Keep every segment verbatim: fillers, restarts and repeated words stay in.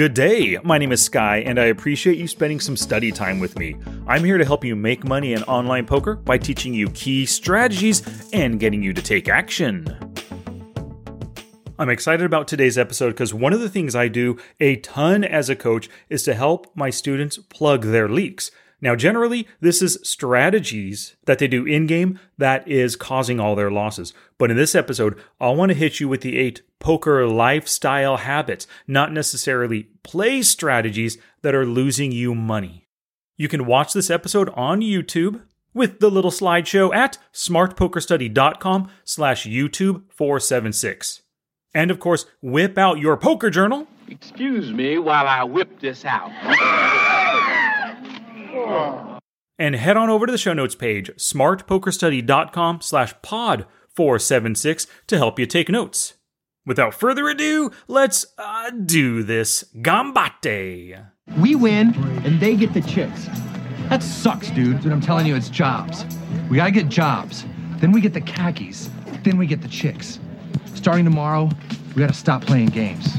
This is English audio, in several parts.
Good day, my name is Sky, and I appreciate you spending some study time with me. I'm here to help you make money in online poker by teaching you key strategies and getting you to take action. I'm excited about today's episode because one of the things I do a ton as a coach is to help my students plug their leaks. Now, generally, this is strategies that they do in-game that is causing all their losses. But in this episode, I want to hit you with the eight poker lifestyle habits, not necessarily play strategies that are losing you money. You can watch this episode on YouTube with the little slideshow at smart poker study dot com slash YouTube four seven six. And of course, whip out your poker journal. Excuse me while I whip this out. And head on over to the show notes page, smart poker study dot com slash pod four seven six, to help you take notes. Without further ado, let's uh, do this gambate. We win, and they get the chicks. That sucks, dude. Dude, I'm telling you, it's jobs. We gotta get jobs. Then we get the khakis. Then we get the chicks. Starting tomorrow, we gotta stop playing games.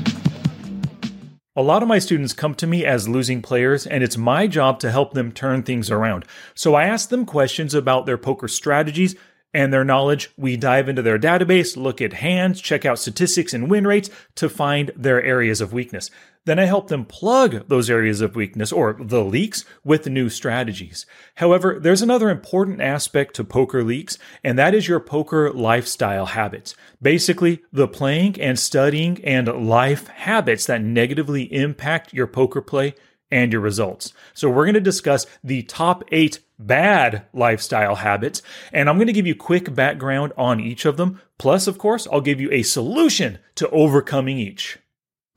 A lot of my students come to me as losing players, and it's my job to help them turn things around. So I ask them questions about their poker strategies and their knowledge. We dive into their database, look at hands, check out statistics and win rates to find their areas of weakness. Then I help them plug those areas of weakness, or the leaks, with new strategies. However, there's another important aspect to poker leaks, and that is your poker lifestyle habits. Basically, the playing and studying and life habits that negatively impact your poker play and your results. So we're going to discuss the top eight bad lifestyle habits, and I'm going to give you quick background on each of them. Plus, of course, I'll give you a solution to overcoming each.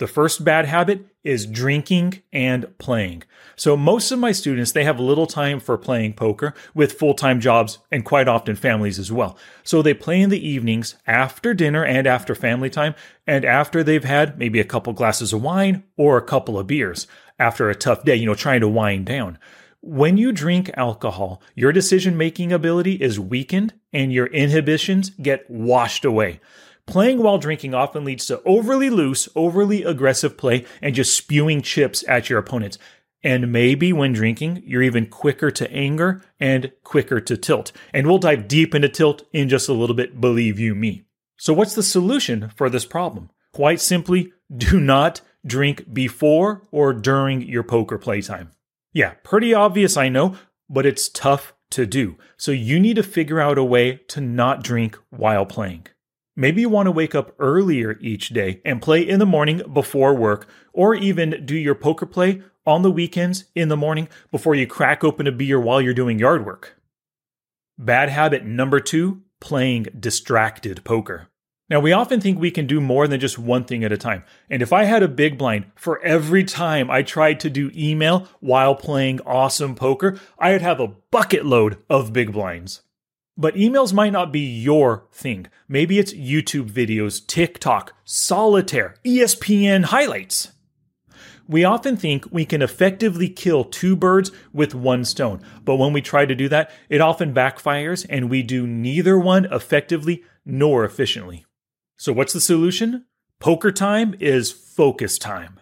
The first bad habit is drinking and playing. So most of my students, they have little time for playing poker with full-time jobs and quite often families as well. So they play in the evenings after dinner and after family time and after they've had maybe a couple glasses of wine or a couple of beers after a tough day, you know, trying to wind down. When you drink alcohol, your decision-making ability is weakened and your inhibitions get washed away. Playing while drinking often leads to overly loose, overly aggressive play and just spewing chips at your opponents. And maybe when drinking, you're even quicker to anger and quicker to tilt. And we'll dive deep into tilt in just a little bit, believe you me. So what's the solution for this problem? Quite simply, do not drink before or during your poker playtime. Yeah, pretty obvious, I know, but it's tough to do. So you need to figure out a way to not drink while playing. Maybe you want to wake up earlier each day and play in the morning before work, or even do your poker play on the weekends in the morning before you crack open a beer while you're doing yard work. Bad habit number two, playing distracted poker. Now, we often think we can do more than just one thing at a time. And if I had a big blind for every time I tried to do email while playing awesome poker, I would have a bucket load of big blinds. But emails might not be your thing. Maybe it's YouTube videos, TikTok, solitaire, E S P N highlights. We often think we can effectively kill two birds with one stone. But when we try to do that, it often backfires and we do neither one effectively nor efficiently. So what's the solution? Poker time is focus time.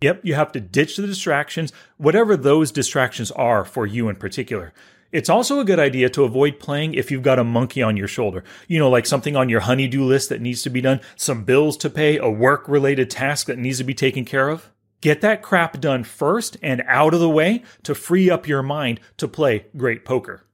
Yep, you have to ditch the distractions, whatever those distractions are for you in particular. It's also a good idea to avoid playing if you've got a monkey on your shoulder. You know, like something on your honey-do list that needs to be done, some bills to pay, a work-related task that needs to be taken care of. Get that crap done first and out of the way to free up your mind to play great poker.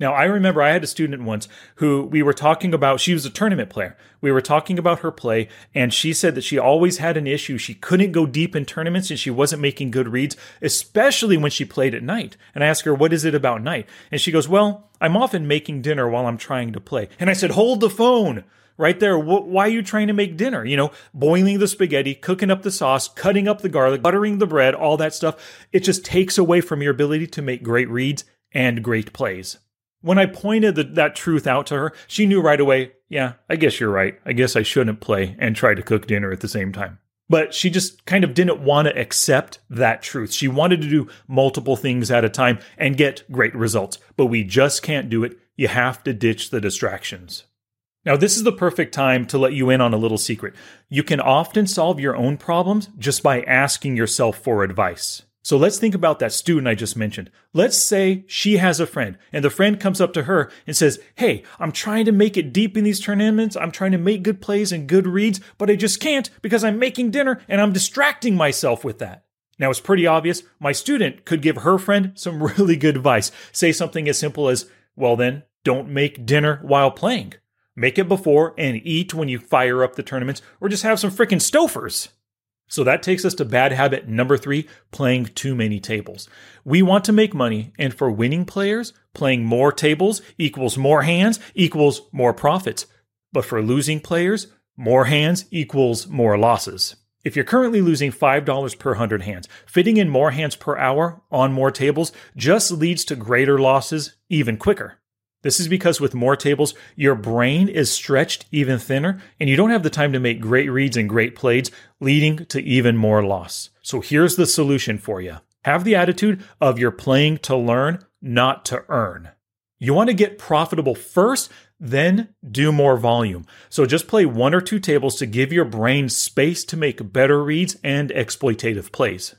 Now, I remember I had a student once who we were talking about, she was a tournament player. We were talking about her play, and she said that she always had an issue. She couldn't go deep in tournaments, and she wasn't making good reads, especially when she played at night. And I asked her, what is it about night? And she goes, well, I'm often making dinner while I'm trying to play. And I said, hold the phone right there. Why are you trying to make dinner? You know, boiling the spaghetti, cooking up the sauce, cutting up the garlic, buttering the bread, all that stuff. It just takes away from your ability to make great reads and great plays. When I pointed the, that truth out to her, she knew right away, yeah, I guess you're right. I guess I shouldn't play and try to cook dinner at the same time. But she just kind of didn't want to accept that truth. She wanted to do multiple things at a time and get great results. But we just can't do it. You have to ditch the distractions. Now, this is the perfect time to let you in on a little secret. You can often solve your own problems just by asking yourself for advice. So let's think about that student I just mentioned. Let's say she has a friend, and the friend comes up to her and says, hey, I'm trying to make it deep in these tournaments. I'm trying to make good plays and good reads, but I just can't because I'm making dinner and I'm distracting myself with that. Now, it's pretty obvious. My student could give her friend some really good advice. Say something as simple as, well then, don't make dinner while playing. Make it before and eat when you fire up the tournaments, or just have some freaking Stofers. So that takes us to bad habit number three, playing too many tables. We want to make money, and for winning players, playing more tables equals more hands equals more profits. But for losing players, more hands equals more losses. If you're currently losing five dollars per one hundred hands, fitting in more hands per hour on more tables just leads to greater losses even quicker. This is because with more tables, your brain is stretched even thinner, and you don't have the time to make great reads and great plays, leading to even more loss. So here's the solution for you. Have the attitude of you're playing to learn, not to earn. You want to get profitable first, then do more volume. So just play one or two tables to give your brain space to make better reads and exploitative plays.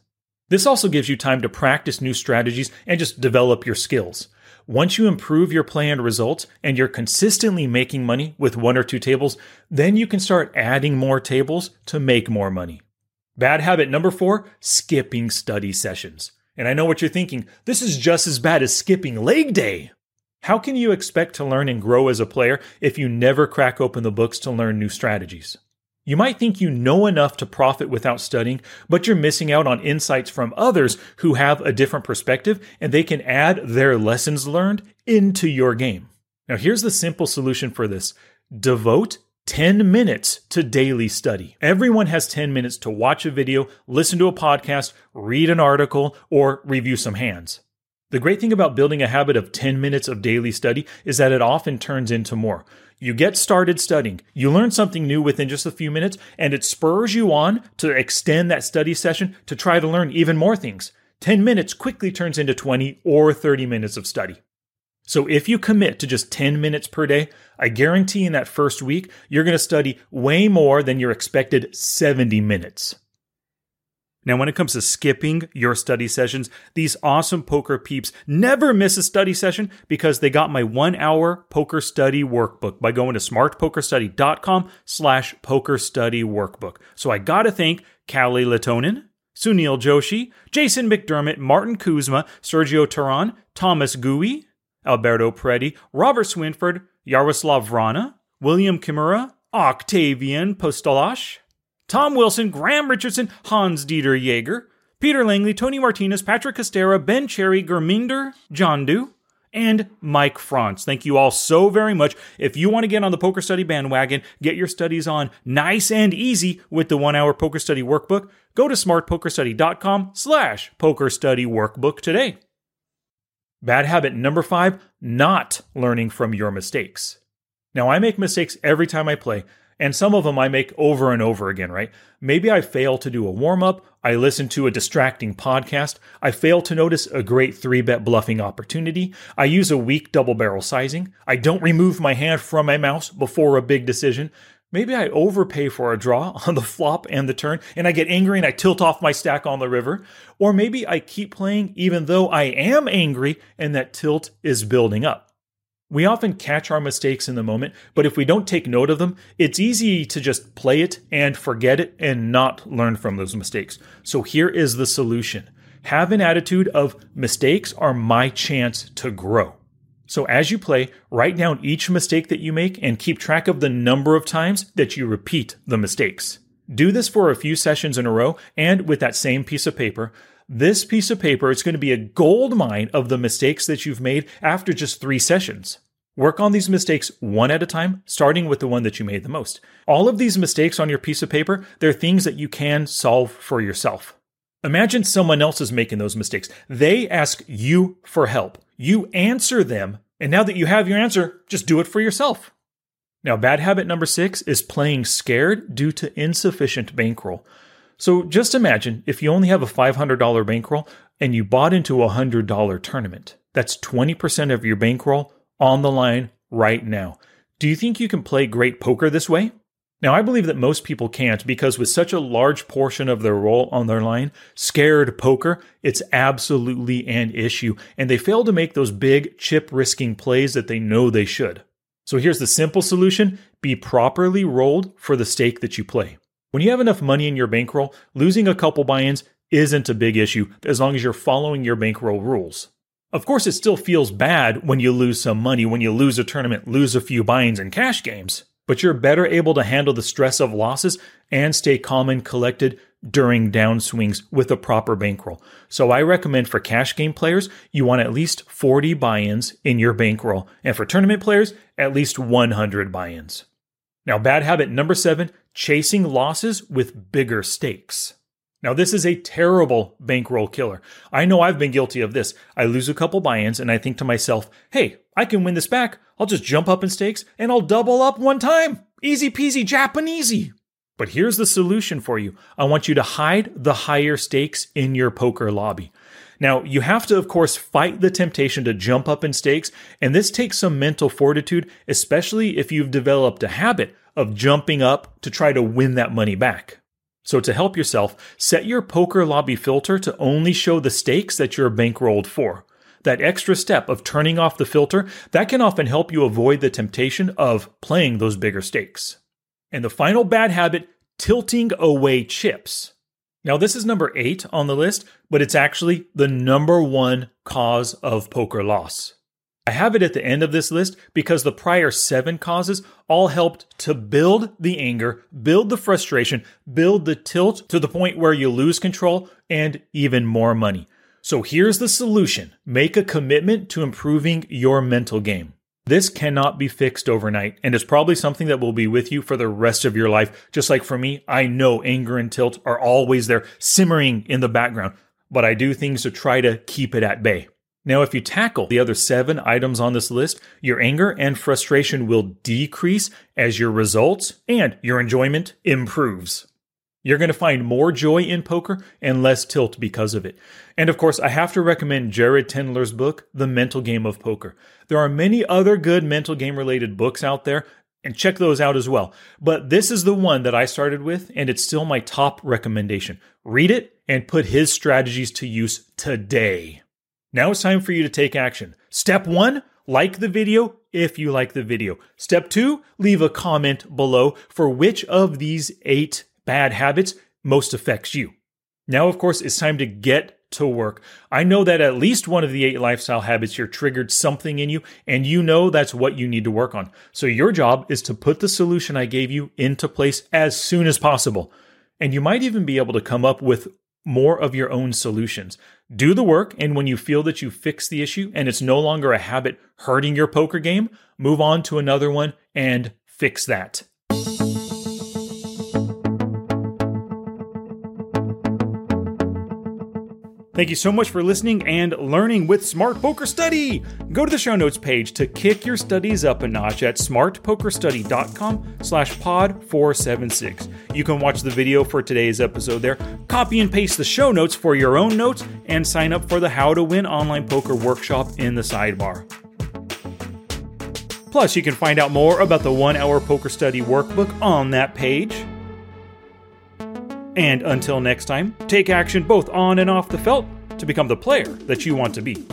This also gives you time to practice new strategies and just develop your skills. Once you improve your play and results and you're consistently making money with one or two tables, then you can start adding more tables to make more money. Bad habit number four, skipping study sessions. And I know what you're thinking, this is just as bad as skipping leg day. How can you expect to learn and grow as a player if you never crack open the books to learn new strategies? You might think you know enough to profit without studying, but you're missing out on insights from others who have a different perspective, and they can add their lessons learned into your game. Now, here's the simple solution for this. Devote ten minutes to daily study. Everyone has ten minutes to watch a video, listen to a podcast, read an article, or review some hands. The great thing about building a habit of ten minutes of daily study is that it often turns into more. You get started studying, you learn something new within just a few minutes, and it spurs you on to extend that study session to try to learn even more things. ten minutes quickly turns into twenty or thirty minutes of study. So if you commit to just ten minutes per day, I guarantee in that first week, you're going to study way more than your expected seventy minutes. Now, when it comes to skipping your study sessions, these awesome poker peeps never miss a study session because they got my one-hour poker study workbook by going to smartpokerstudy.com slash poker study workbook. So I got to thank Callie Latonin, Sunil Joshi, Jason McDermott, Martin Kuzma, Sergio Turan, Thomas Gui, Alberto Peretti, Robert Swinford, Yaroslav Vrana, William Kimura, Octavian Postolash, Tom Wilson, Graham Richardson, Hans-Dieter Jaeger, Peter Langley, Tony Martinez, Patrick Castera, Ben Cherry, Gurminder Jandu, and Mike Franz. Thank you all so very much. If you want to get on the Poker Study bandwagon, get your studies on nice and easy with the one-hour Poker Study Workbook, go to smartpokerstudy.com slash Poker Study Workbook today. Bad habit number five, not learning from your mistakes. Now, I make mistakes every time I play, and some of them I make over and over again, right? Maybe I fail to do a warm-up, I listen to a distracting podcast, I fail to notice a great three-bet bluffing opportunity, I use a weak double-barrel sizing, I don't remove my hand from my mouse before a big decision, maybe I overpay for a draw on the flop and the turn, and I get angry and I tilt off my stack on the river, or maybe I keep playing even though I am angry and that tilt is building up. We often catch our mistakes in the moment, but if we don't take note of them, it's easy to just play it and forget it and not learn from those mistakes. So here is the solution. Have an attitude of mistakes are my chance to grow. So as you play, write down each mistake that you make and keep track of the number of times that you repeat the mistakes. Do this for a few sessions in a row and with that same piece of paper. This piece of paper is going to be a gold mine of the mistakes that you've made after just three sessions. Work on these mistakes one at a time, starting with the one that you made the most. All of these mistakes on your piece of paper, they're things that you can solve for yourself. Imagine someone else is making those mistakes. They ask you for help. You answer them, and now that you have your answer, just do it for yourself. Now, bad habit number six is playing scared due to insufficient bankroll. So just imagine if you only have a five hundred dollars bankroll and you bought into a one hundred dollars tournament. That's twenty percent of your bankroll on the line right now. Do you think you can play great poker this way? Now, I believe that most people can't because with such a large portion of their role on their line, scared poker, it's absolutely an issue, and they fail to make those big chip-risking plays that they know they should. So here's the simple solution. Be properly rolled for the stake that you play. When you have enough money in your bankroll, losing a couple buy-ins isn't a big issue as long as you're following your bankroll rules. Of course, it still feels bad when you lose some money, when you lose a tournament, lose a few buy-ins and cash games, but you're better able to handle the stress of losses and stay calm and collected during downswings with a proper bankroll. So I recommend for cash game players, you want at least forty buy-ins in your bankroll, and for tournament players, at least one hundred buy-ins. Now, bad habit number seven, chasing losses with bigger stakes. Now, this is a terrible bankroll killer. I know I've been guilty of this. I lose a couple buy-ins and I think to myself, hey, I can win this back. I'll just jump up in stakes and I'll double up one time. Easy peasy, Japanesey. But here's the solution for you. I want you to hide the higher stakes in your poker lobby. Now, you have to, of course, fight the temptation to jump up in stakes, and this takes some mental fortitude, especially if you've developed a habit of jumping up to try to win that money back. So to help yourself, set your poker lobby filter to only show the stakes that you're bankrolled for. That extra step of turning off the filter, that can often help you avoid the temptation of playing those bigger stakes. And the final bad habit, tilting away chips. Now this is number eight on the list, but it's actually the number one cause of poker loss. I have it at the end of this list because the prior seven causes all helped to build the anger, build the frustration, build the tilt to the point where you lose control and even more money. So here's the solution. Make a commitment to improving your mental game. This cannot be fixed overnight and is probably something that will be with you for the rest of your life. Just like for me, I know anger and tilt are always there simmering in the background, but I do things to try to keep it at bay. Now, if you tackle the other seven items on this list, your anger and frustration will decrease as your results and your enjoyment improves. You're going to find more joy in poker and less tilt because of it. And of course, I have to recommend Jared Tendler's book, The Mental Game of Poker. There are many other good mental game related books out there, and check those out as well. But this is the one that I started with, and it's still my top recommendation. Read it and put his strategies to use today. Now it's time for you to take action. Step one, like the video if you like the video. Step two, leave a comment below for which of these eight bad habits most affects you. Now, of course, it's time to get to work. I know that at least one of the eight lifestyle habits here triggered something in you, and you know that's what you need to work on. So your job is to put the solution I gave you into place as soon as possible. And you might even be able to come up with more of your own solutions. Do the work, and when you feel that you fix the issue and it's no longer a habit hurting your poker game, move on to another one and fix that. Thank you so much for listening and learning with Smart Poker Study. Go to the show notes page to kick your studies up a notch at smart poker study dot com slash pod four seven six. You can watch the video for today's episode there, copy and paste the show notes for your own notes, and sign up for the How to Win Online Poker Workshop in the sidebar. Plus, you can find out more about the one-hour poker study workbook on that page. And until next time, take action both on and off the felt to become the player that you want to be.